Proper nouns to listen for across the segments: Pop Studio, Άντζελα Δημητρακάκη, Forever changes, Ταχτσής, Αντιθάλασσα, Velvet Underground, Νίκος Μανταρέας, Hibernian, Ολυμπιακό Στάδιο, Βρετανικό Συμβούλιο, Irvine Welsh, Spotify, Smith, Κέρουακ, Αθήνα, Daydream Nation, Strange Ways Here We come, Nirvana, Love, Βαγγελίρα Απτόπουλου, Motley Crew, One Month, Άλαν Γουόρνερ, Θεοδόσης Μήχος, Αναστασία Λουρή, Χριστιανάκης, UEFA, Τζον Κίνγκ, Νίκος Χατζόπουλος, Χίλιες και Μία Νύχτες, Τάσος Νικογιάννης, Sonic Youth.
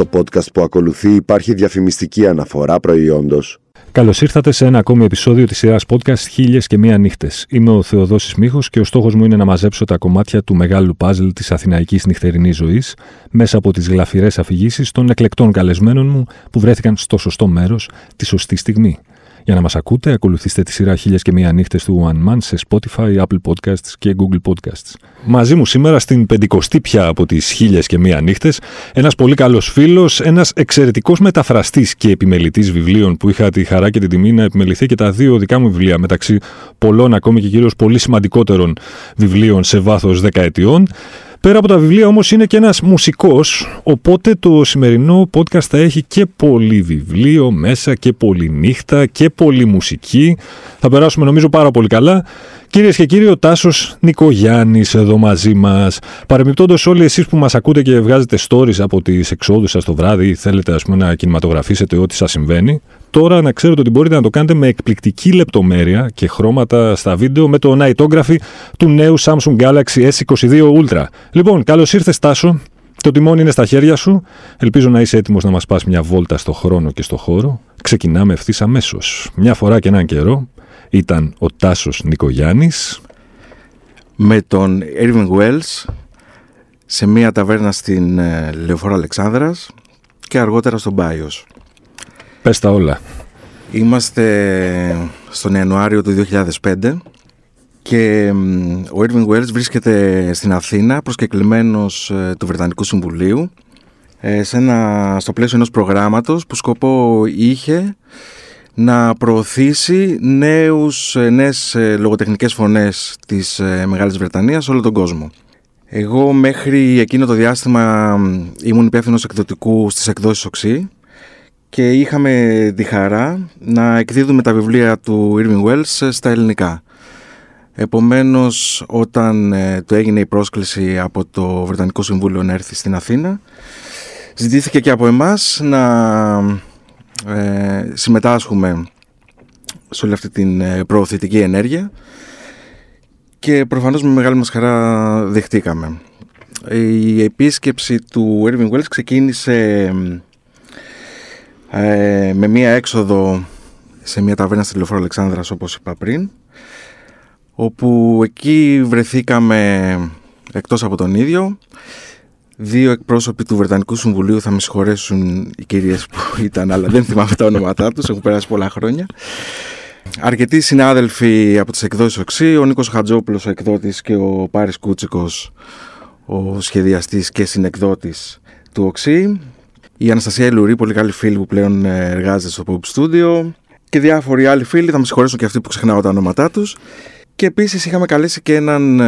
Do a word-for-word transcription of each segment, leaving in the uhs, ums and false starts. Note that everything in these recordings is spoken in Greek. Στο podcast που ακολουθεί υπάρχει διαφημιστική αναφορά προϊόντος. Καλώς ήρθατε σε ένα ακόμη επεισόδιο της σειράς podcast «Χίλιες και Μία Νύχτες». Είμαι ο Θεοδόσης Μήχος και ο στόχος μου είναι να μαζέψω τα κομμάτια του μεγάλου παζλ της αθηναϊκής νυχτερινής ζωής μέσα από τις γλαφυρές αφηγήσεις των εκλεκτών καλεσμένων μου που βρέθηκαν στο σωστό μέρος τη σωστή στιγμή. Για να μας ακούτε, ακολουθήστε τη σειρά «Χίλιες και Μία Νύχτες» του One Month σε Spotify, Apple Podcasts και Google Podcasts. Μαζί μου σήμερα στην πεντηκοστή πια από τις «Χίλιες και Μία Νύχτες», ένας πολύ καλός φίλος, ένας εξαιρετικός μεταφραστής και επιμελητής βιβλίων που είχα τη χαρά και την τιμή να επιμεληθεί και τα δύο δικά μου βιβλία, μεταξύ πολλών ακόμη και κυρίως πολύ σημαντικότερων βιβλίων σε βάθος δεκαετιών. Πέρα από τα βιβλία όμως είναι και ένας μουσικός, οπότε το σημερινό podcast θα έχει και πολύ βιβλίο μέσα και πολύ νύχτα και πολύ μουσική. Θα περάσουμε νομίζω πάρα πολύ καλά. Κυρίες και κύριοι, ο Τάσος Νικογιάννης εδώ μαζί μας. Παρεμπιπτόντως, όλοι εσείς που μας ακούτε και βγάζετε stories από τις εξόδους σας το βράδυ ή θέλετε ας πούμε να κινηματογραφήσετε ό,τι σας συμβαίνει, τώρα να ξέρετε ότι μπορείτε να το κάνετε με εκπληκτική λεπτομέρεια και χρώματα στα βίντεο με το ναϊτόγραφι του νέου Samsung Galaxy ες είκοσι δύο Ultra. Λοιπόν, καλώς ήρθες Τάσο, το τιμόνι είναι στα χέρια σου. Ελπίζω να είσαι έτοιμος να μας πας μια βόλτα στο χρόνο και στο χώρο. Ξεκινάμε ευθύς αμέσως. Μια φορά και έναν καιρό ήταν ο Τάσος Νικογιάννης με τον Irvine Welsh σε μια ταβέρνα στην Λεωφόρο Αλεξάνδρας και αργότερα στον Πάιος. Πες τα όλα. Είμαστε στον Ιανουάριο του δύο χιλιάδες πέντε και ο Irvine Welsh βρίσκεται στην Αθήνα προσκεκλημένος του Βρετανικού Συμβουλίου σε ένα, στο πλαίσιο ενός προγράμματος που σκοπό είχε να προωθήσει νέους, νέες λογοτεχνικές φωνές της Μεγάλης Βρετανίας σε όλο τον κόσμο. Εγώ μέχρι εκείνο το διάστημα ήμουν υπεύθυνος εκδοτικού στις εκδόσεις Οξύ και είχαμε τη χαρά να εκδίδουμε τα βιβλία του Irvine Welsh στα ελληνικά. Επομένως, όταν του έγινε η πρόσκληση από το Βρετανικό Συμβούλιο να έρθει στην Αθήνα, ζητήθηκε και από εμάς να ε, συμμετάσχουμε σε όλη αυτή την προωθητική ενέργεια και προφανώς με μεγάλη μας χαρά δεχτήκαμε. Η επίσκεψη του Irvine Welsh ξεκίνησε Ε, με μία έξοδο σε μία ταβέρνα στη Λεωφόρο Αλεξάνδρας, όπως είπα πριν, όπου εκεί βρεθήκαμε εκτός από τον ίδιο δύο εκπρόσωποι του Βρετανικού Συμβουλίου, θα με συγχωρέσουν οι κυρίες που ήταν, αλλά δεν θυμάμαι τα όνοματά τους, έχουν περάσει πολλά χρόνια, αρκετοί συνάδελφοι από τις εκδόσεις Οξύ, ο Νίκος Χατζόπουλος ο εκδότης και ο Πάρης Κούτσικος ο σχεδιαστής και συνεκδότης του Οξύ, η Αναστασία Λουρή, πολύ καλή φίλη που πλέον εργάζεται στο Pop Studio, και διάφοροι άλλοι φίλοι, θα με συγχωρέσουν και αυτοί που ξεχνάω τα ονόματά τους. Και επίσης είχαμε καλέσει και έναν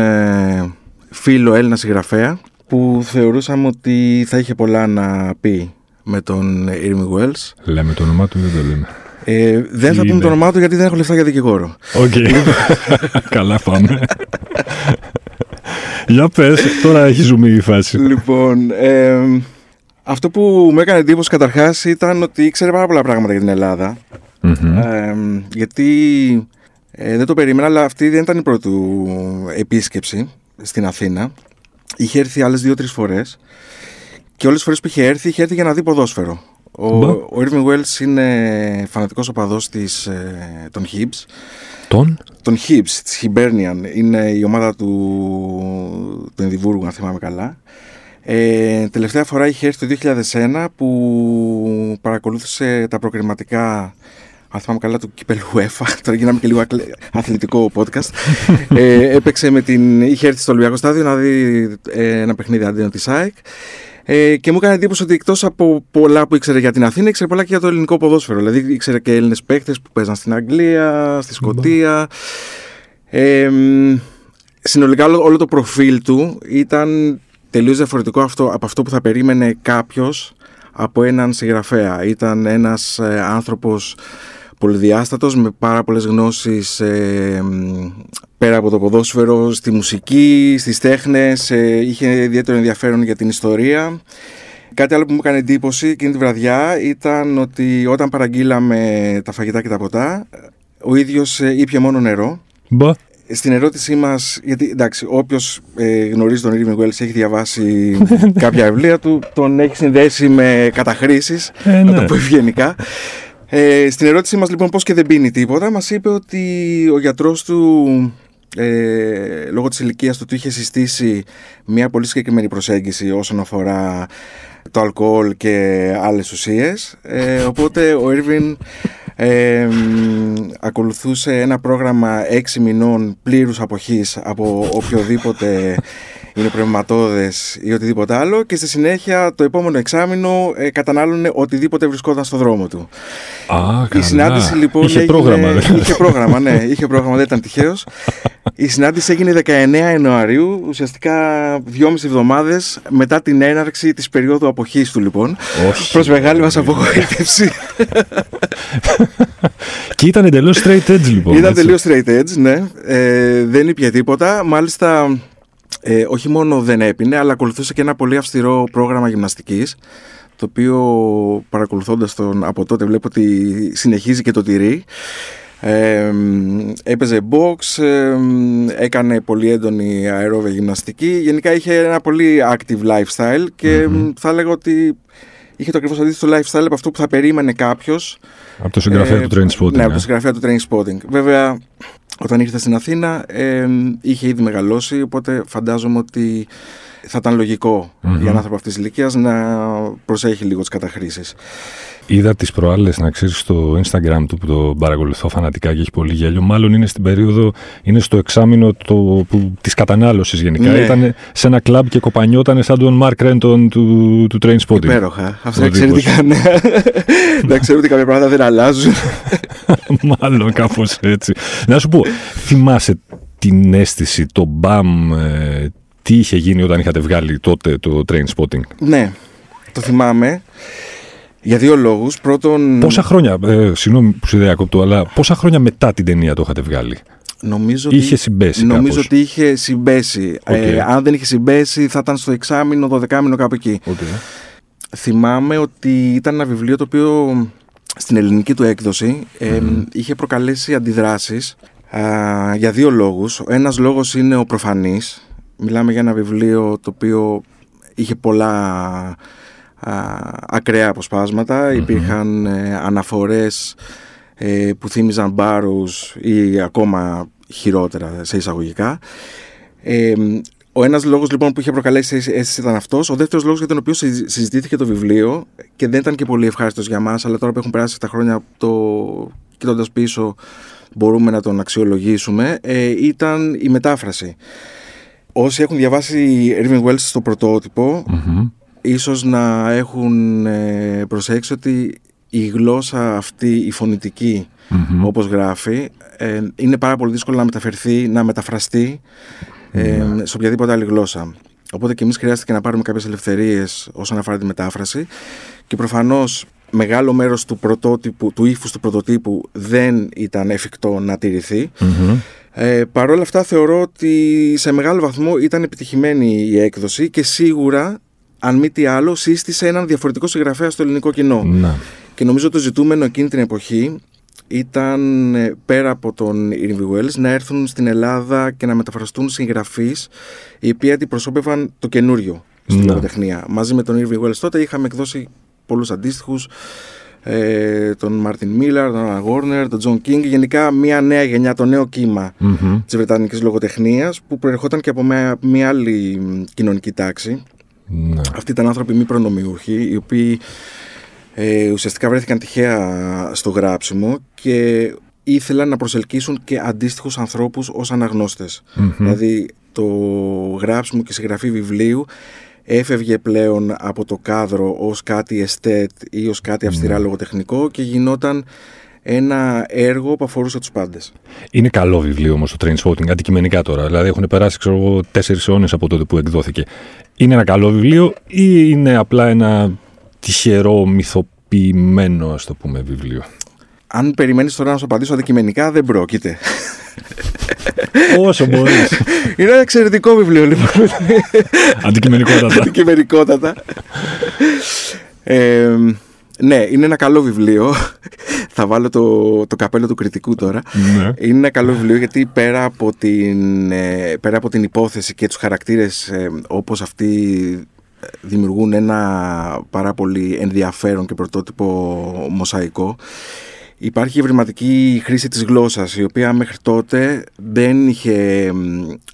φίλο Έλληνα συγγραφέα που θεωρούσαμε ότι θα είχε πολλά να πει με τον Irvine Welsh. Λέμε το όνομά του ή δεν το λέμε? Ε, δεν θα πούμε το όνομά του γιατί δεν έχω λεφτά για δικηγόρο. Οκ. Okay. Καλά πάμε. Για πες, τώρα έχει ζουμί η φάση. Λοιπόν... Ε, Αυτό που μου έκανε εντύπωση καταρχάς ήταν ότι ήξερε πάρα πολλά πράγματα για την Ελλάδα. Mm-hmm. ε, γιατί ε, δεν το περίμενα, αλλά αυτή δεν ήταν η πρώτη του επίσκεψη στην Αθήνα. Είχε έρθει άλλες δύο-τρεις φορές και όλες τις φορές που είχε έρθει, είχε έρθει για να δει ποδόσφαιρο. Ο, ο Irvine Welsh είναι φανατικός οπαδός της, ε, των Hibs. Τον? Τον Hibs, της Hibernian. Είναι η ομάδα του, του Ενδιβούργου, αν θυμάμαι καλά. Ε, τελευταία φορά είχε έρθει το δύο χιλιάδες ένα που παρακολούθησε τα προκριματικά, αν θυμάμαι καλά, του κυπέλου UEFA. Τώρα γίναμε και λίγο αθλητικό podcast. ε, έπαιξε με την, είχε έρθει στο Ολυμπιακό Στάδιο να δει ε, ένα παιχνίδι αντίον της ΑΕΚ ε, και μου έκανε εντύπωση ότι εκτός από πολλά που ήξερε για την Αθήνα, ήξερε πολλά και για το ελληνικό ποδόσφαιρο. Δηλαδή ήξερε και Έλληνες παίκτες που παίζαν στην Αγγλία, στη Σκωτία. ε, συνολικά όλο το προφίλ του ήταν τελείως διαφορετικό αυτό, από αυτό που θα περίμενε κάποιος από έναν συγγραφέα. Ήταν ένας ε, άνθρωπος πολυδιάστατος με πάρα πολλές γνώσεις ε, πέρα από το ποδόσφαιρο, στη μουσική, στις τέχνες, ε, είχε ιδιαίτερο ενδιαφέρον για την ιστορία. Κάτι άλλο που μου έκανε εντύπωση εκείνη τη βραδιά ήταν ότι όταν παραγγείλαμε τα φαγητά και τα ποτά, ο ίδιος ε, ήπιε μόνο νερό. Μπα. στην ερώτησή μας, γιατί εντάξει, όποιος ε, γνωρίζει τον Irvine Welsh έχει διαβάσει κάποια βιβλία του, τον έχει συνδέσει με καταχρήσεις, ε, ναι. να το πω ευγενικά. Ε, στην ερώτησή μας λοιπόν, πώς και δεν πίνει τίποτα, μας είπε ότι ο γιατρός του, ε, λόγω της ηλικίας του, του είχε συστήσει μια πολύ συγκεκριμένη προσέγγιση όσον αφορά το αλκοόλ και άλλες ουσίες. Ε, οπότε ο Irvine Ε, ακολουθούσε ένα πρόγραμμα έξι μηνών πλήρους αποχής από οποιοδήποτε είναι πνευματώδες ή οτιδήποτε άλλο, και στη συνέχεια το επόμενο εξάμηνο ε, κατανάλωνε οτιδήποτε βρισκόταν στο δρόμο του. Α, η συνάντηση λοιπόν είχε έγινε, πρόγραμμα. Είχε πρόγραμμα, ναι, είχε πρόγραμμα, δεν ήταν τυχαίος. Η συνάντηση έγινε δεκαεννέα Ιανουαρίου, ουσιαστικά δυόμιση εβδομάδες μετά την έναρξη της περίοδου αποχής του, λοιπόν. Όχι. Προς μεγάλη μας απογοήτευση. Και ήταν εντελώς straight edge, λοιπόν. Ήταν τελείως straight edge, ναι. Ε, δεν ήπιε τίποτα. Μάλιστα, ε, όχι μόνο δεν έπινε, αλλά ακολουθούσε και ένα πολύ αυστηρό πρόγραμμα γυμναστικής, το οποίο, παρακολουθώντας τον από τότε, βλέπω ότι συνεχίζει και το τηρεί. Ε, έπαιζε box, ε, έκανε πολύ έντονη αερόβια γυμναστική. Γενικά είχε ένα πολύ active lifestyle και mm-hmm. θα έλεγα ότι είχε το ακριβώς αντίθετο lifestyle από αυτό που θα περίμενε κάποιος από το συγγραφέα ε, του Trainspotting. Ναι, από το συγγραφέα του Trainspotting. Βέβαια, όταν ήρθε στην Αθήνα ε, είχε ήδη μεγαλώσει, οπότε φαντάζομαι ότι θα ήταν λογικό mm-hmm. για έναν άνθρωπο αυτής της ηλικίας να προσέχει λίγο τις καταχρήσεις. Είδα τις προάλλες, να ξέρεις, στο Instagram του που το παρακολουθώ φανατικά και έχει πολύ γέλιο. Μάλλον είναι στην περίοδο, είναι στο εξάμηνο της κατανάλωσης γενικά. Ναι. Ήταν σε ένα κλαμπ και κοπανιόταν σαν τον Μαρκ Ρέντον του, του Trainspotting. Υπέροχα. Αυτά εξαιρετικά, ναι. Να ξέρω ότι κάποια πράγματα δεν αλλάζουν. Μάλλον κάπως έτσι. Να σου πω, θυμάσαι την αίσθηση, το μπαμ, τι είχε γίνει όταν είχατε βγάλει τότε το Trainspotting? Ναι, το θυμάμαι. Για δύο λόγους. Πρώτον. Πόσα χρόνια, ε, συγγνώμη που σε διακόπτω, αλλά πόσα χρόνια μετά την ταινία το είχατε βγάλει? Νομίζω ότι είχε συμπέσει. Νομίζω κάπως. ότι είχε συμπέσει. Okay. Ε, αν δεν είχε συμπέσει, θα ήταν στο εξάμηνο, δωδεκάμηνο, κάπου εκεί. Okay. Θυμάμαι ότι ήταν ένα βιβλίο το οποίο στην ελληνική του έκδοση ε, mm. είχε προκαλέσει αντιδράσεις α, για δύο λόγους. Ο ένας λόγος είναι ο προφανής. Μιλάμε για ένα βιβλίο το οποίο είχε πολλά Α, ακραία αποσπάσματα. Mm-hmm. Υπήρχαν ε, αναφορές ε, που θύμιζαν μπάρους ή ακόμα χειρότερα, σε εισαγωγικά. Ε, ο ένας λόγος λοιπόν που είχε προκαλέσει αίσθηση ήταν αυτός. Ο δεύτερος λόγος για τον οποίο συζητήθηκε το βιβλίο και δεν ήταν και πολύ ευχάριστος για μας, αλλά τώρα που έχουν περάσει τα χρόνια, το κοιτώντας πίσω μπορούμε να τον αξιολογήσουμε, ε, ήταν η μετάφραση. Όσοι έχουν διαβάσει Irvine Welsh στο πρωτότυπο, mm-hmm. ίσως να έχουν προσέξει ότι η γλώσσα αυτή, η φωνητική, mm-hmm. όπως γράφει, ε, είναι πάρα πολύ δύσκολο να μεταφερθεί, να μεταφραστεί ε, mm-hmm. σε οποιαδήποτε άλλη γλώσσα. Οπότε και εμείς χρειάστηκε να πάρουμε κάποιες ελευθερίες όσον αφορά τη μετάφραση, και προφανώς μεγάλο μέρος του πρωτότυπου, του ύφους του πρωτοτύπου, δεν ήταν εφικτό να τηρηθεί. Mm-hmm. Ε, Παρ' όλα αυτά θεωρώ ότι σε μεγάλο βαθμό ήταν επιτυχημένη η έκδοση και σίγουρα, αν μη τι άλλο, σύστησε έναν διαφορετικό συγγραφέα στο ελληνικό κοινό. Να. Και νομίζω το ζητούμενο εκείνη την εποχή ήταν, πέρα από τον Irvine Welsh, να έρθουν στην Ελλάδα και να μεταφραστούν συγγραφείς οι οποίοι αντιπροσώπευαν το καινούριο στην λογοτεχνία. Μαζί με τον Irvine Welsh τότε είχαμε εκδώσει πολλούς αντίστοιχους, ε, τον Μάρτιν Μίλλαρ, τον Άλαν Γουόρνερ, τον Τζον Κίνγκ. Γενικά μια νέα γενιά, το νέο κύμα mm-hmm. της βρετανικής λογοτεχνίας, που προερχόταν και από μια, μια άλλη κοινωνική τάξη. Ναι. Αυτοί ήταν άνθρωποι μη προνομιούχοι, οι οποίοι ε, ουσιαστικά βρέθηκαν τυχαία στο γράψιμο και ήθελαν να προσελκύσουν και αντίστοιχους ανθρώπους ως αναγνώστες. Mm-hmm. Δηλαδή το γράψιμο και συγγραφή βιβλίου έφευγε πλέον από το κάδρο ως κάτι εστέτ ή ως κάτι αυστηρά mm-hmm. λογοτεχνικό και γινόταν ένα έργο που αφορούσε τους πάντες. Είναι καλό βιβλίο όμως το Trainspotting, αντικειμενικά τώρα. Δηλαδή έχουν περάσει, ξέρω εγώ, τέσσερις αιώνες από τότε που εκδόθηκε. Είναι ένα καλό βιβλίο ή είναι απλά ένα τυχερό, μυθοποιημένο, ας το πούμε, βιβλίο? Αν περιμένεις τώρα να σου απαντήσω αντικειμενικά, δεν πρόκειται. Όσο μπορείς. Είναι ένα εξαιρετικό βιβλίο, λοιπόν. Αντικειμενικότατα. Αντικειμενικότατα. Ε, ναι, είναι ένα καλό βιβλίο. θα βάλω το, το καπέλο του κριτικού τώρα. Ναι. Είναι ένα καλό βιβλίο γιατί πέρα από την, πέρα από την υπόθεση και τους χαρακτήρες όπως αυτοί δημιουργούν ένα πάρα πολύ ενδιαφέρον και πρωτότυπο μοσαϊκό, υπάρχει η ευρηματική χρήση της γλώσσας, η οποία μέχρι τότε δεν είχε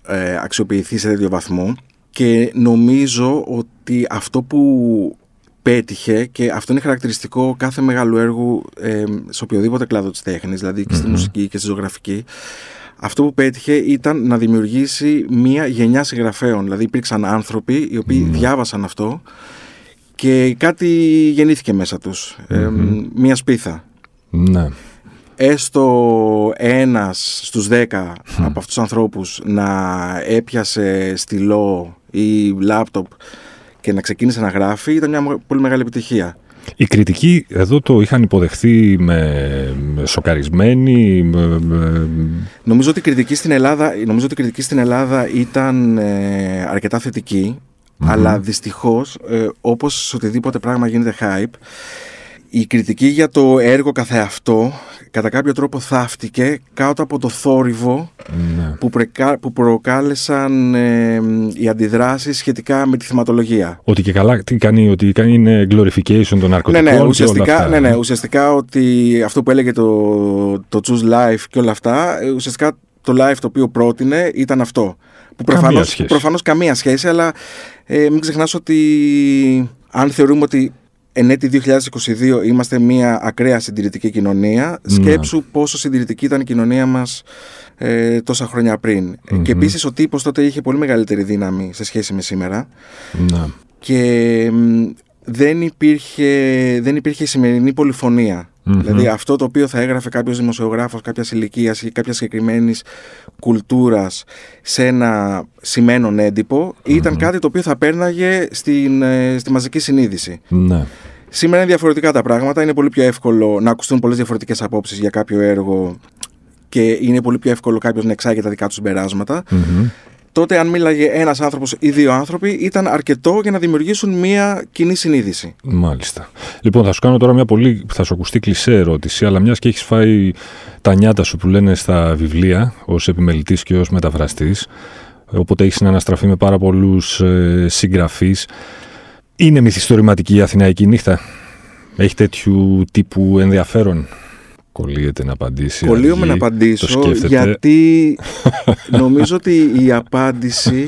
ε, αξιοποιηθεί σε τέτοιο βαθμό, και νομίζω ότι αυτό που πέτυχε, και αυτό είναι χαρακτηριστικό κάθε μεγάλου έργου ε, σε οποιοδήποτε κλάδο της τέχνης, δηλαδή και στη μουσική και στη ζωγραφική, αυτό που πέτυχε ήταν να δημιουργήσει μία γενιά συγγραφέων. Δηλαδή υπήρξαν άνθρωποι οι οποίοι διάβασαν αυτό και κάτι γεννήθηκε μέσα τους, ε, ε, μία σπίθα. Ναι. Έστω ένας στους δέκα mm. από αυτούς τους ανθρώπους να έπιασε στυλό ή λάπτοπ και να ξεκίνησε να γράφει, ήταν μια πολύ μεγάλη επιτυχία. Οι κριτικοί εδώ το είχαν υποδεχθεί με σοκαρισμένοι. Με... Νομίζω ότι η κριτική στην Ελλάδα, νομίζω ότι η κριτική στην Ελλάδα ήταν ε, αρκετά θετική, mm-hmm. αλλά δυστυχώς ε, όπως σε οτιδήποτε πράγμα γίνεται hype, η κριτική για το έργο καθεαυτό κατά κάποιο τρόπο θαύτηκε κάτω από το θόρυβο ναι. που, πρεκα... που προκάλεσαν ε, οι αντιδράσεις σχετικά με τη θεματολογία. Ότι και καλά τι κάνει, ότι κάνει είναι glorification των ναρκωτικών, ναι, ναι, ουσιαστικά, και όλα αυτά. Ναι, ναι, ουσιαστικά ότι αυτό που έλεγε το, το choose life και όλα αυτά, ουσιαστικά το life το οποίο πρότεινε ήταν αυτό. Που προφανώς καμία, προφανώς καμία σχέση, αλλά ε, μην ξεχνάς ότι αν θεωρούμε ότι εν έτη δύο χιλιάδες είκοσι δύο είμαστε μια ακραία συντηρητική κοινωνία. Σκέψου mm-hmm. πόσο συντηρητική ήταν η κοινωνία μας ε, τόσα χρόνια πριν. Mm-hmm. Και επίσης ο τύπος τότε είχε πολύ μεγαλύτερη δύναμη σε σχέση με σήμερα. Mm-hmm. Και ε, δεν, υπήρχε, δεν υπήρχε η σημερινή πολυφωνία. Mm-hmm. Δηλαδή αυτό το οποίο θα έγραφε κάποιος δημοσιογράφος κάποιας ηλικίας ή κάποιας συγκεκριμένης κουλτούρας σε ένα σημαίνον έντυπο mm-hmm. ήταν κάτι το οποίο θα πέρναγε στην, στη μαζική συνείδηση. Mm-hmm. Σήμερα είναι διαφορετικά τα πράγματα, είναι πολύ πιο εύκολο να ακουστούν πολλές διαφορετικές απόψεις για κάποιο έργο και είναι πολύ πιο εύκολο κάποιος να εξάγει τα δικά του συμπεράσματα. Mm-hmm. Τότε αν μίλαγε ένας άνθρωπος ή δύο άνθρωποι ήταν αρκετό για να δημιουργήσουν μία κοινή συνείδηση. Μάλιστα. Λοιπόν, θα σου κάνω τώρα μια πολύ, θα σου ακουστεί κλισέ ερώτηση, αλλά μιας και έχεις φάει τα νιάτα σου που λένε στα βιβλία ως επιμελητής και ως μεταφραστής, οπότε έχεις να αναστραφεί με πάρα πολλούς ε, συγγραφείς. Είναι μυθιστορηματική η Αθηναϊκή νύχτα? Έχει τέτοιου τύπου ενδιαφέρον? Κολλείεται να απαντήσει. Κολλείομαι να απαντήσω, γιατί νομίζω ότι η απάντηση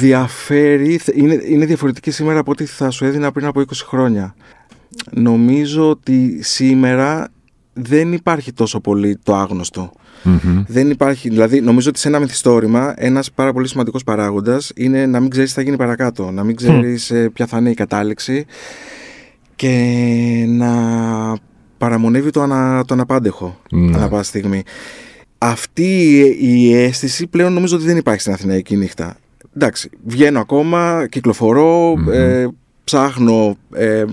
διαφέρει, είναι, είναι διαφορετική σήμερα από ό,τι θα σου έδινα πριν από είκοσι χρόνια. Νομίζω ότι σήμερα δεν υπάρχει τόσο πολύ το άγνωστο. Mm-hmm. Δεν υπάρχει, δηλαδή νομίζω ότι σε ένα μυθιστόρημα ένας πάρα πολύ σημαντικός παράγοντας είναι να μην ξέρεις τι θα γίνει παρακάτω, να μην ξέρεις mm. ποια θα είναι η κατάληξη και να... παραμονεύει το, ανα, το αναπάντεχο ναι. ανά πάσα στιγμή. Αυτή η αίσθηση πλέον νομίζω ότι δεν υπάρχει στην Αθηναϊκή νύχτα. Εντάξει, βγαίνω ακόμα, κυκλοφορώ, mm-hmm. ε, ψάχνω ε,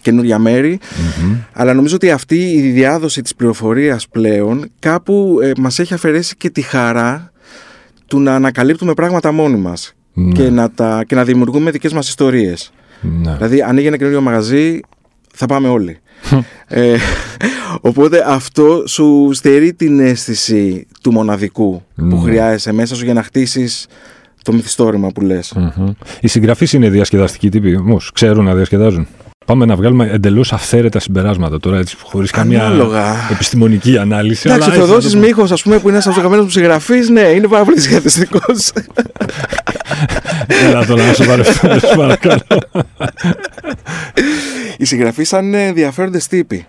καινούρια μέρη, mm-hmm. αλλά νομίζω ότι αυτή η διάδοση της πληροφορίας πλέον κάπου ε, μας έχει αφαιρέσει και τη χαρά του να ανακαλύπτουμε πράγματα μόνοι μας mm-hmm. και, να τα, και να δημιουργούμε δικές μας ιστορίες. Mm-hmm. Δηλαδή, ανοίγει ένα καινούριο μαγαζί, θα πάμε όλοι. ε, οπότε αυτό σου στερεί την αίσθηση του μοναδικού mm. που χρειάζεσαι μέσα σου για να χτίσεις το μυθιστόρημα που λες. Mm-hmm. Οι συγγραφείς είναι διασκεδαστικοί τύποι, όμως ξέρουν να διασκεδάζουν. Πάμε να βγάλουμε εντελώς αυθαίρετα συμπεράσματα τώρα, έτσι, χωρίς καμία επιστημονική ανάλυση. Εντάξει, ο Θεοδόσης Μήχος, ας πούμε, που είναι ένας αγαπημένος μου συγγραφής, ναι, είναι πάρα πολύ διασκεδαστικός. Έλα τώρα, να σου παρακαλώ. Οι συγγραφείς σαν ενδιαφέροντες τύποι.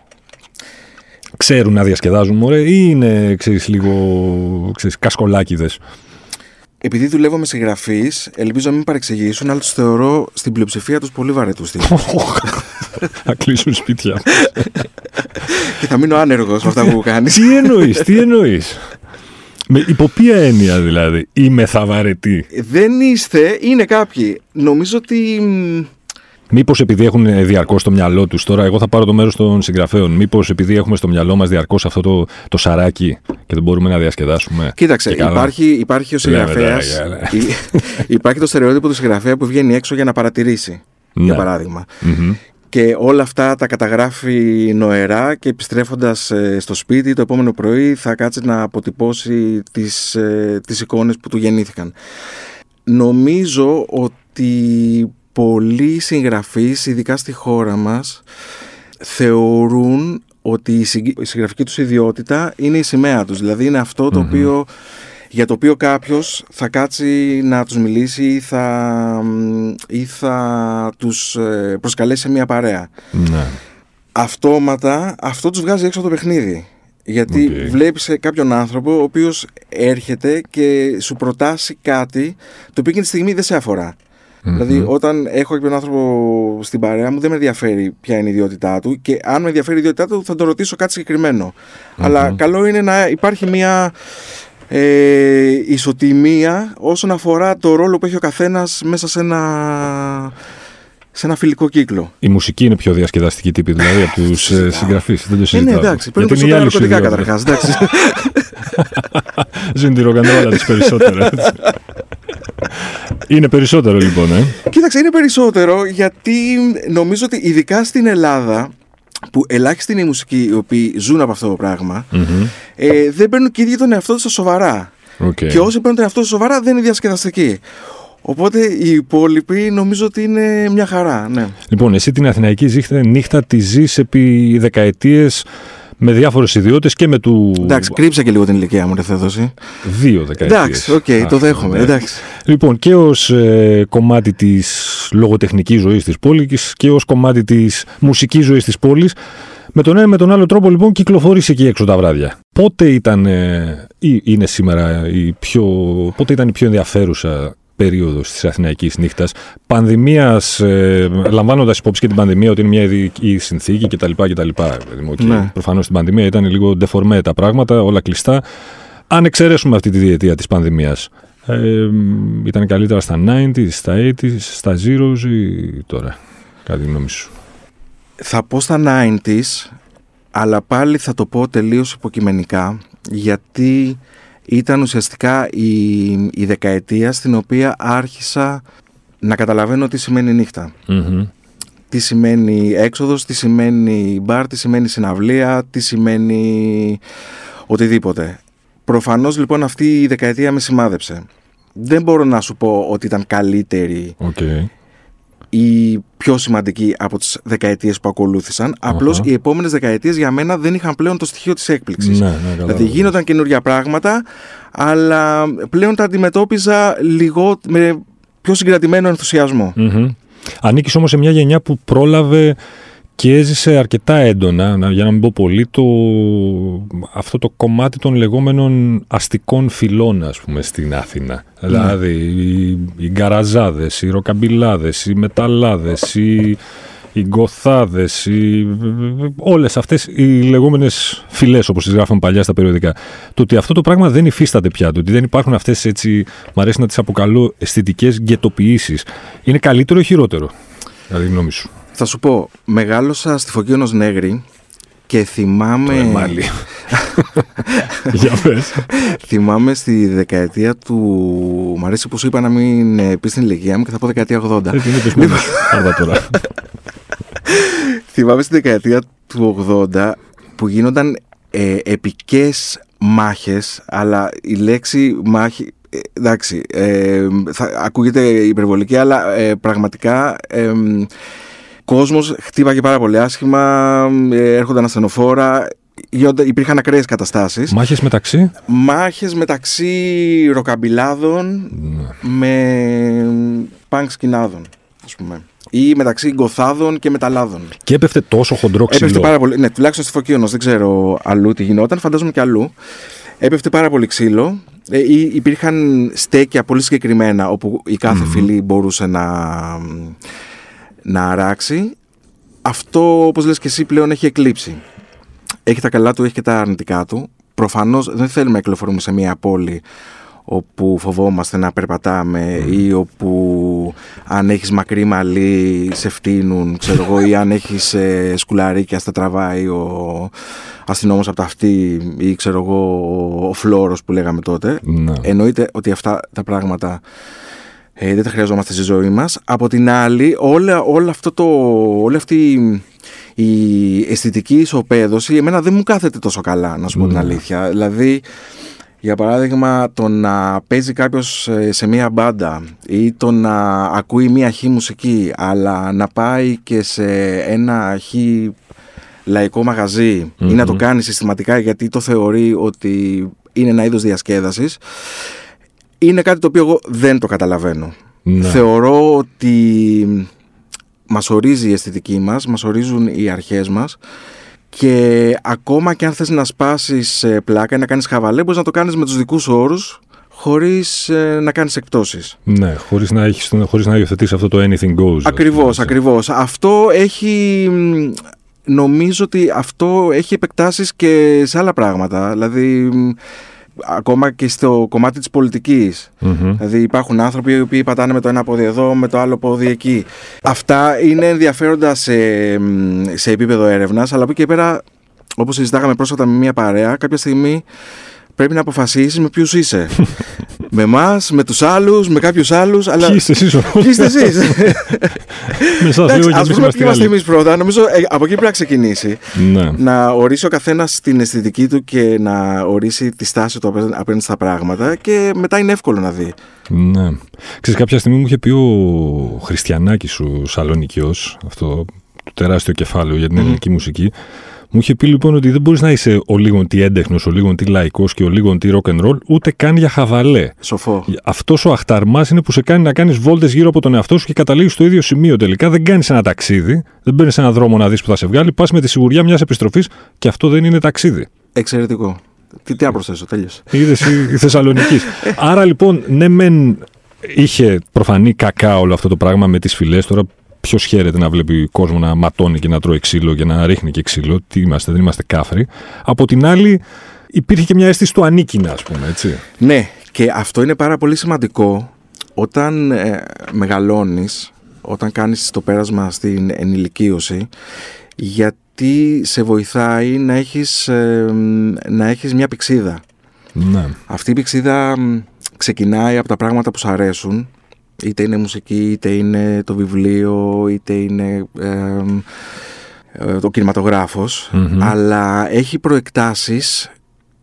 Ξέρουν να διασκεδάζουν, μωρέ, ή είναι, ξέρεις, λίγο ξέρεις, κασκολάκιδες? Επειδή δουλεύω με συγγραφείς, ελπίζω να μην παρεξηγήσουν, αλλά τους θεωρώ στην πλειοψηφία τους πολύ βαρετούς τύπους. Θα κλείσουν σπίτια. Και θα μείνω άνεργος με αυτά που κάνεις. Τι εννοείς, τι εννοείς? Με υπό ποια έννοια δηλαδή? Είμαι θα βαρετή? Δεν είστε, είναι κάποιοι. Νομίζω ότι... Μήπως επειδή έχουν διαρκώς στο μυαλό τους, τώρα εγώ θα πάρω το μέρος των συγγραφέων, μήπως επειδή έχουμε στο μυαλό μας διαρκώς αυτό το, το σαράκι και δεν μπορούμε να διασκεδάσουμε? Κοίταξε, υπάρχει, υπάρχει ο συγγραφέας, υπάρχει το στερεότυπο του συγγραφέα που βγαίνει έξω για να παρατηρήσει, ναι. για παράδειγμα. Mm-hmm. Και όλα αυτά τα καταγράφει νοερά και επιστρέφοντας στο σπίτι το επόμενο πρωί θα κάτσει να αποτυπώσει τις, τις εικόνες που του γεννήθηκαν. Νομίζω ότι πολλοί συγγραφείς, ειδικά στη χώρα μας, θεωρούν ότι η συγγραφική τους ιδιότητα είναι η σημαία τους. Δηλαδή είναι αυτό το mm-hmm. οποίο, για το οποίο κάποιος θα κάτσει να τους μιλήσει ή θα, ή θα τους προσκαλέσει σε μια παρέα. Ναι. Αυτόματα αυτό τους βγάζει έξω από το παιχνίδι. Γιατί okay. βλέπεις κάποιον άνθρωπο ο οποίος έρχεται και σου προτάσει κάτι το οποίο εκείνη τη στιγμή δεν σε αφορά. Mm-hmm. Δηλαδή, όταν έχω κάποιον άνθρωπο στην παρέα μου, δεν με ενδιαφέρει ποια είναι η ιδιότητά του και αν με ενδιαφέρει η ιδιότητά του, θα τον ρωτήσω κάτι συγκεκριμένο. Mm-hmm. Αλλά καλό είναι να υπάρχει μια ε, ισοτιμία όσον αφορά το ρόλο που έχει ο καθένας μέσα σε ένα, σε ένα φιλικό κύκλο. Η μουσική είναι πιο διασκεδαστική τύπη, δηλαδή, από τους ε, συγγραφείς. Δεν το συζητάω. Ε, ναι, εντάξει. Πρέπει να είναι ναρκωτικά καταρχάς. Ζουν τη ροκανρόλα τους περισσότερα. Είναι περισσότερο λοιπόν, ε. Κοίταξε, είναι περισσότερο γιατί νομίζω ότι ειδικά στην Ελλάδα, που ελάχιστοι είναι οι μουσικοί οι οποίοι ζουν από αυτό το πράγμα, mm-hmm. ε, δεν παίρνουν και οι ίδιοι τον εαυτό τους σοβαρά. Okay. Και όσοι παίρνουν τον εαυτό τους σοβαρά δεν είναι διασκεδαστικοί. Οπότε οι υπόλοιποι νομίζω ότι είναι μια χαρά. Ναι. Λοιπόν, εσύ την αθηναϊκή νύχτα τη ζεις επί δεκαετίες. Με διάφορες ιδιότητες και με του. Εντάξει, κρύψα και λίγο την ηλικία μου, ρε Θεοδόση. Δύο δεκαετίες. Εντάξει, οκ, okay, το δέχομαι. Ναι. Εντάξει. Λοιπόν, και ως ε, κομμάτι της λογοτεχνικής ζωής της πόλης και ως κομμάτι της μουσικής ζωής της πόλης, με τον ένα με τον άλλο τρόπο λοιπόν κυκλοφόρησε εκεί έξω τα βράδια. Πότε ήταν, ε, ή είναι σήμερα, η πιο, πότε ήταν η πιο ενδιαφέρουσα περίοδος της αθηναϊκής νύχτας, πανδημίας, ε, λαμβάνοντας υπόψη και την πανδημία ότι είναι μια ειδική συνθήκη κτλ. κτλ. Ναι. Προφανώς στην πανδημία ήταν λίγο ντεφορμέ τα πράγματα, όλα κλειστά. Αν εξαιρέσουμε αυτή τη διετία της πανδημίας, ε, ήταν καλύτερα στα ενενήντα, στα ογδόντα, στα zeros ή τώρα, κάτι γνώμη σου? Θα πω στα ενενήντα, αλλά πάλι θα το πω τελείως υποκειμενικά, γιατί ήταν ουσιαστικά η, η δεκαετία στην οποία άρχισα να καταλαβαίνω τι σημαίνει νύχτα. Mm-hmm. Τι σημαίνει έξοδος, τι σημαίνει μπαρ, τι σημαίνει συναυλία, τι σημαίνει οτιδήποτε. Προφανώς λοιπόν αυτή η δεκαετία με σημάδεψε. Δεν μπορώ να σου πω ότι ήταν καλύτερη okay. ή πιο σημαντική από τις δεκαετίες που ακολούθησαν. Uh-huh. Απλώς οι επόμενες δεκαετίες για μένα δεν είχαν πλέον το στοιχείο της έκπληξης. Ναι, ναι, δηλαδή γίνονταν καινούργια πράγματα, αλλά πλέον τα αντιμετώπιζα λίγο με πιο συγκρατημένο ενθουσιασμό. Mm-hmm. Ανήκεις όμως σε μια γενιά που πρόλαβε και έζησε αρκετά έντονα, για να μην πω πολύ, το, αυτό το κομμάτι των λεγόμενων αστικών φυλών, ας πούμε, στην Αθήνα. Mm. Δηλαδή, οι, οι γκαραζάδες, οι ροκαμπιλάδες, οι μεταλλάδες, οι, οι γκοθάδες, οι, όλες αυτές οι λεγόμενες φυλές, όπως τις γράφαμε παλιά στα περιοδικά. Το ότι αυτό το πράγμα δεν υφίσταται πια, το ότι δεν υπάρχουν αυτές, έτσι, μ' αρέσει να τις αποκαλώ, αισθητικές γκετοποιήσεις. Είναι καλύτερο ή χειρότερο, δηλαδή, γνώμη σου? Θα σου πω, μεγάλωσα στη Φωκίωνος Νέγρη και θυμάμαι... Το εμάλι. Για πες. Θυμάμαι στη δεκαετία του... Μ' αρέσει που σου είπα να μην πεις την ηλικία μου και θα πω δεκαετία ογδόντα. Δεν την είπες μόνος. Άρα τώρα. Θυμάμαι στη δεκαετία του ογδόντα που γίνονταν ε, επικές μάχες, αλλά η λέξη μάχη... Ε, εντάξει, ε, θα ακούγεται υπερβολική, αλλά ε, πραγματικά... Ε, ο κόσμος χτύπαγε πάρα πολύ άσχημα, έρχονταν ασθενοφόρα, υπήρχαν ακραίες καταστάσεις. Μάχες μεταξύ? Μάχες μεταξύ ροκαμπιλάδων ναι. με πανκ σκηνάδων, ας πούμε. Ή μεταξύ γκοθάδων και μεταλλάδων. Και έπεφτε τόσο χοντρό ξύλο? Έπεφτε πάρα πολύ, ναι, τουλάχιστον στη Φωκίωνος, δεν ξέρω αλλού τι γινόταν, φαντάζομαι και αλλού. Έπεφτε πάρα πολύ ξύλο. Ε, υπήρχαν στέκια πολύ συγκεκριμένα, όπου η κάθε mm. φυλή μπορούσε να... να αράξει. Αυτό, όπως λες και εσύ, πλέον έχει εκλείψει. Έχει τα καλά του, έχει και τα αρνητικά του. Προφανώς δεν θέλουμε να κυκλοφορούμε σε μια πόλη όπου φοβόμαστε να περπατάμε mm. ή όπου αν έχεις μακρύ μαλλί σε φτύνουν, ξέρω εγώ, ή αν έχεις ε, σκουλαρίκια στα τραβάει ο αστυνόμος από τα αυτή ή ξέρω εγώ ο φλόρος που λέγαμε τότε. Mm. Εννοείται ότι αυτά τα πράγματα Ε, δεν τα χρειαζόμαστε στη ζωή μας. Από την άλλη, όλα, όλα αυτό το, όλη αυτή η αισθητική ισοπαίδωση εμένα δεν μου κάθεται τόσο καλά, να σου πω mm. την αλήθεια. Δηλαδή, για παράδειγμα, το να παίζει κάποιος σε μία μπάντα ή το να ακούει μία χι μουσική, αλλά να πάει και σε ένα χι λαϊκό μαγαζί mm-hmm. ή να το κάνει συστηματικά γιατί το θεωρεί ότι είναι ένα είδος διασκέδασης, είναι κάτι το οποίο εγώ δεν το καταλαβαίνω. Ναι. Θεωρώ ότι μας ορίζει η αισθητική μας, μας ορίζουν οι αρχές μας, και ακόμα και αν θες να σπάσεις πλάκα ή να κάνεις χαβαλέ, μπορείς να το κάνεις με τους δικούς όρους, χωρίς να κάνεις εκπτώσεις. Ναι, χωρίς να, έχεις, χωρίς να υιοθετείς αυτό το anything goes. Ακριβώς, ακριβώς. Αυτό έχει... Νομίζω ότι αυτό έχει επεκτάσεις και σε άλλα πράγματα. Δηλαδή... Ακόμα και στο κομμάτι της πολιτικής. Mm-hmm. Δηλαδή υπάρχουν άνθρωποι οι οποίοι πατάνε με το ένα πόδι εδώ, με το άλλο πόδι εκεί. Αυτά είναι ενδιαφέροντα σε, σε επίπεδο έρευνας, αλλά από εκεί και πέρα, όπως συζητάγαμε πρόσφατα με μια παρέα, κάποια στιγμή πρέπει να αποφασίσεις με ποιους είσαι. Με εμάς, με τους άλλους, με κάποιους άλλους. Αλλά... Ποιοι είστε εσείς όμως. Ποιοι είστε εσείς. Ας πούμε ποιοι είμαστε εμείς πρώτα. Νομίζω ε, από εκεί πρέπει να ξεκινήσει. Ναι. Να ορίσει ο καθένας την αισθητική του και να ορίσει τη στάση του απέναντι στα πράγματα, και μετά είναι εύκολο να δει. Ναι. Ξέρεις, κάποια στιγμή μου είχε πει ο Χριστιανάκης, ο Σαλονικιός, αυτό το τεράστιο κεφάλαιο για την ελληνική mm. μουσική. Μου είχε πει λοιπόν ότι δεν μπορείς να είσαι ο λίγον τι έντεχνος, ο λίγον τι λαϊκός και ο λίγον τι rock and roll, ούτε καν για χαβαλέ. Σοφό. Αυτός ο αχταρμάς είναι που σε κάνει να κάνεις βόλτες γύρω από τον εαυτό σου και καταλήγεις στο ίδιο σημείο τελικά. Δεν κάνεις ένα ταξίδι, δεν παίρνεις έναν δρόμο να δεις που θα σε βγάλει, πας με τη σιγουριά μιας επιστροφής, και αυτό δεν είναι ταξίδι. Εξαιρετικό. Τι, τι να προσθέσω, τέλειωσε. Είδες η Θεσσαλονική. Άρα λοιπόν, ναι, μεν είχε προφανή κακά όλο αυτό το πράγμα με τις φυλές τώρα. Ποιος χαίρεται να βλέπει κόσμο να ματώνει και να τρώει ξύλο και να ρίχνει και ξύλο? Τι είμαστε, δεν είμαστε κάφροι. Από την άλλη, υπήρχε και μια αίσθηση του ανίκηνα, ας πούμε, έτσι. Ναι, και αυτό είναι πάρα πολύ σημαντικό όταν ε, μεγαλώνεις, όταν κάνεις το πέρασμα στην ενηλικίωση, γιατί σε βοηθάει να έχεις, ε, να έχεις μια πυξίδα. Ναι. Αυτή η πυξίδα ξεκινάει από τα πράγματα που σου αρέσουν, είτε είναι μουσική, είτε είναι το βιβλίο, είτε είναι ε, ε, το κινηματογράφος, mm-hmm. αλλά έχει προεκτάσεις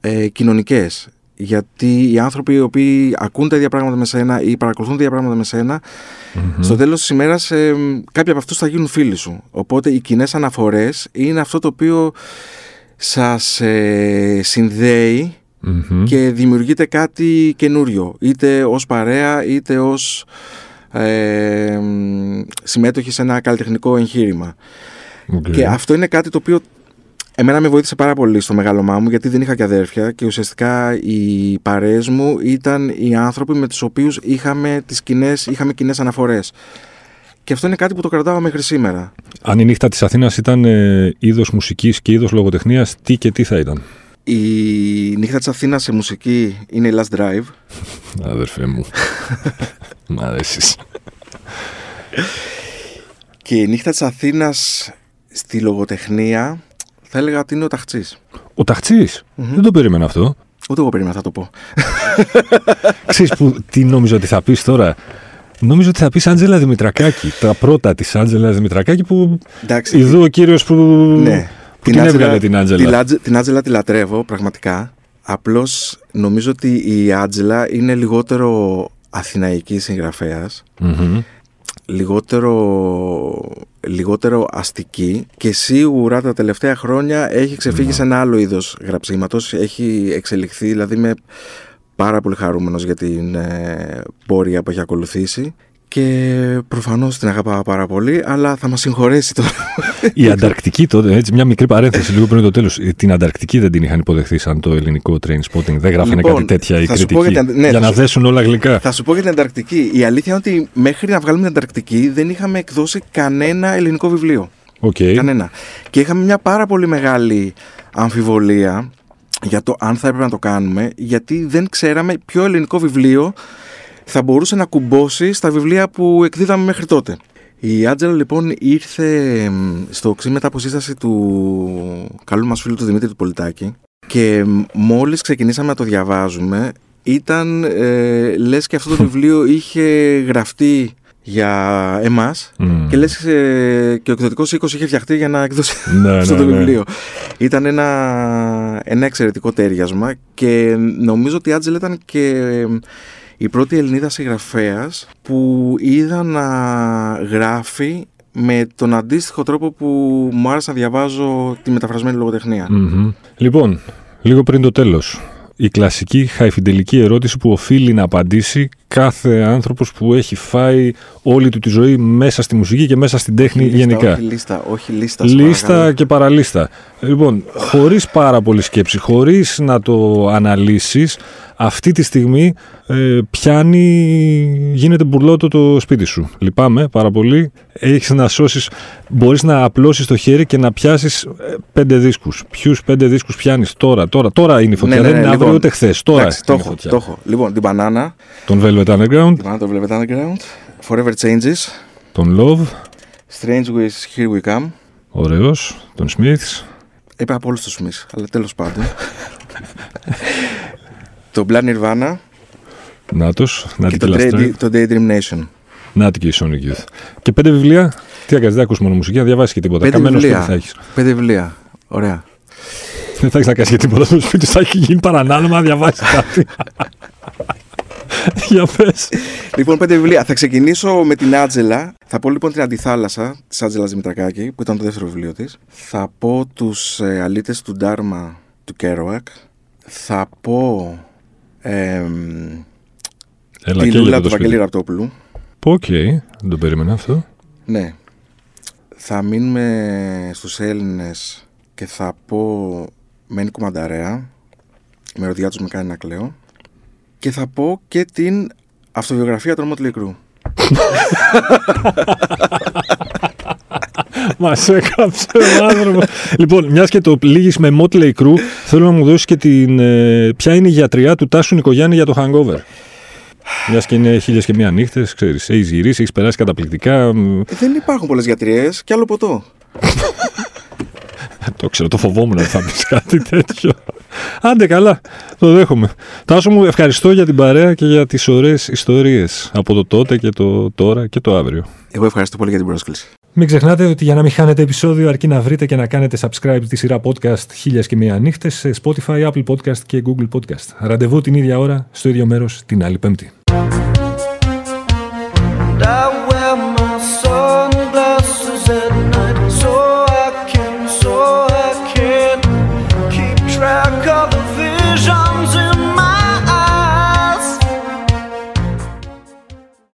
ε, κοινωνικές, γιατί οι άνθρωποι οι οποίοι ακούν τα ίδια πράγματα με σένα ή παρακολουθούν τα ίδια πράγματα με σένα, mm-hmm. στο τέλος της ημέρας ε, κάποιοι από αυτούς θα γίνουν φίλοι σου, οπότε οι κοινές αναφορές είναι αυτό το οποίο σας ε, συνδέει Mm-hmm. και δημιουργείται κάτι καινούριο, είτε ως παρέα είτε ως ε, συμμέτοχοι σε ένα καλλιτεχνικό εγχείρημα. Okay. Και αυτό είναι κάτι το οποίο εμένα με βοήθησε πάρα πολύ στο μεγάλωμά μου, γιατί δεν είχα και αδέρφια, και ουσιαστικά οι παρέες μου ήταν οι άνθρωποι με τους οποίους είχαμε τις κοινές, είχαμε κοινές αναφορές. Και αυτό είναι κάτι που το κρατάω μέχρι σήμερα. Αν η νύχτα της Αθήνας ήταν ε, είδος μουσικής και είδος λογοτεχνίας, τι και τι θα ήταν? Η νύχτα της Αθήνας σε μουσική είναι η Last Drive. Αδερφέ μου. Μ' αρέσεις. Και η νύχτα της Αθήνας στη λογοτεχνία θα έλεγα ότι είναι ο Ταχτσής. Ο Ταχτσής? Mm-hmm. Δεν το περίμενα αυτό. Ούτε εγώ περίμενα, θα το πω. Ξέρεις που, τι νόμιζα ότι θα πεις τώρα? Νομίζω ότι θα πεις Άντζελα Δημητρακάκη. Τα πρώτα της Άντζελα Δημητρακάκη που... Εντάξει, ειδού ο κύριος που... Ναι. Την, την Άντζελα, έβγαλε την Άντζελα. Την Άντζελα τη λατρεύω πραγματικά. Απλώς νομίζω ότι η Άντζελα είναι λιγότερο αθηναϊκή συγγραφέας, mm-hmm. λιγότερο, λιγότερο αστική, και σίγουρα τα τελευταία χρόνια έχει ξεφύγει mm-hmm. σε ένα άλλο είδος γραψίματος. Έχει εξελιχθεί, δηλαδή είμαι πάρα πολύ χαρούμενος για την ε, πορεία που έχει ακολουθήσει. Και προφανώς την αγαπάω πάρα πολύ, αλλά θα μας συγχωρέσει τώρα. Η Ανταρκτική τότε, έτσι μια μικρή παρένθεση λίγο πριν το τέλος. Την Ανταρκτική δεν την είχαν υποδεχθεί σαν το ελληνικό Trainspotting? Δεν γράφανε λοιπόν, κάτι τέτοια η κριτική για, ναι, για να σου... δέσουν όλα γλυκά. Θα σου πω για την Ανταρκτική. Η αλήθεια είναι ότι μέχρι να βγάλουμε την Ανταρκτική δεν είχαμε εκδώσει κανένα ελληνικό βιβλίο. Okay. Κανένα. Και είχαμε μια πάρα πολύ μεγάλη αμφιβολία για το αν θα έπρεπε να το κάνουμε, γιατί δεν ξέραμε ποιο ελληνικό βιβλίο θα μπορούσε να κουμπώσει στα βιβλία που εκδίδαμε μέχρι τότε. Η Άντζελα λοιπόν ήρθε στο οξύ μετά από σύσταση του καλού μας φίλου του Δημήτρη του Πολιτάκη, και μόλις ξεκινήσαμε να το διαβάζουμε ήταν ε, λες και αυτό το βιβλίο είχε γραφτεί για εμάς mm. και λες ε, και ο εκδοτικός οίκος είχε φτιαχτεί για να εκδώσει ναι, αυτό ναι, το βιβλίο. Ναι. Ήταν ένα, ένα εξαιρετικό τέριασμα και νομίζω ότι η Άντζελα ήταν και η πρώτη Ελληνίδα συγγραφέας που είδα να γράφει με τον αντίστοιχο τρόπο που μου άρεσε να διαβάζω τη μεταφρασμένη λογοτεχνία. Mm-hmm. Λοιπόν, λίγο πριν το τέλος, η κλασική χαϊφιντελική ερώτηση που οφείλει να απαντήσει κάθε άνθρωπος που έχει φάει όλη του τη ζωή μέσα στη μουσική και μέσα στην τέχνη λίστα, γενικά. Όχι λίστα, όχι λίστα. Λίστα παρακαλώ. Και παραλίστα. Λοιπόν, χωρίς πάρα πολύ σκέψη, χωρίς να το αναλύσεις, αυτή τη στιγμή ε, πιάνει, γίνεται μπουρλότο το σπίτι σου. Λυπάμαι πάρα πολύ. Έχεις να σώσεις, μπορείς να απλώσεις το χέρι και να πιάσεις ε, πέντε δίσκους. Ποιους πέντε δίσκους πιάνεις τώρα, τώρα, τώρα είναι η φωτιά. Ναι, ναι, ναι, δεν είναι αύριο ούτε χθες. Τώρα εντάξει, είναι το, έχω, φωτιά. Το έχω. Λοιπόν, την μπανάνα. Τον Velvet Underground. Την μπανάνα, τον Velvet Underground. Forever Changes. Τον Love. Strange Ways Here We Come. Ωραίος. Τον Smith. Είπα από όλους τους Smith, αλλά τέλος πάντων. Το Black Nirvana. Νάτος, και το, Day, το Daydream Nation. Νάτι και η Sonic Youth. Και πέντε βιβλία. Τι αγκαζιά, ακούς μόνο μουσική, να διαβάσεις και τίποτα. Πέντε Καμένος βιβλία. Θα έχεις. Πέντε βιβλία. Ωραία. Δεν θα έχεις να κάνεις και τίποτα στο σπίτι, θα έχει γίνει παρανάλωμα να διαβάσεις κάτι. Για πες. Λοιπόν, πέντε βιβλία. Θα ξεκινήσω με την Άντζελα. Θα πω λοιπόν την Αντιθάλασσα της Άντζελας Δημητρακάκη, που ήταν το δεύτερο βιβλίο της. Θα πω τους ε, αλίτες του Ντάρμα του Κέρουακ. Θα πω ε, Έλα, τη Λουλά του Βαγγελίρα Απτόπουλου. Οκ, okay, δεν το περίμενα αυτό. Ναι. Θα μείνουμε στους Έλληνες και θα πω με Νίκο Μανταρέα. Η μεροδιά τους με κάνει να κλαίω. Και θα πω και την αυτοβιογραφία των Motley Crew. Μας έκαψε ο άνθρωπος. Λοιπόν, μιας και το πλήγεις με Motley Crew, θέλω να μου δώσεις και την, ε, ποια είναι η γιατριά του Τάσου Νικογιάννη για το hangover. Μιας και είναι χίλιες και μία νύχτες, ξέρεις, έχεις γυρίσει, έχεις περάσει καταπληκτικά. Δεν υπάρχουν πολλές γιατριές και άλλο ποτό. Το ξέρω, το φοβόμουν ότι θα πεις κάτι τέτοιο. Άντε καλά, το δέχομαι. Τάσο μου, ευχαριστώ για την παρέα και για τις ωραίες ιστορίες από το τότε και το τώρα και το αύριο. Εγώ ευχαριστώ πολύ για την πρόσκληση. Μην ξεχνάτε ότι για να μην χάνετε επεισόδιο αρκεί να βρείτε και να κάνετε subscribe τη σειρά podcast Χίλιες και Μία Νύχτες σε Spotify, Apple Podcast και Google Podcast. Ραντεβού την ίδια ώρα, στο ίδιο μέρος, την άλλη Πέμπτη.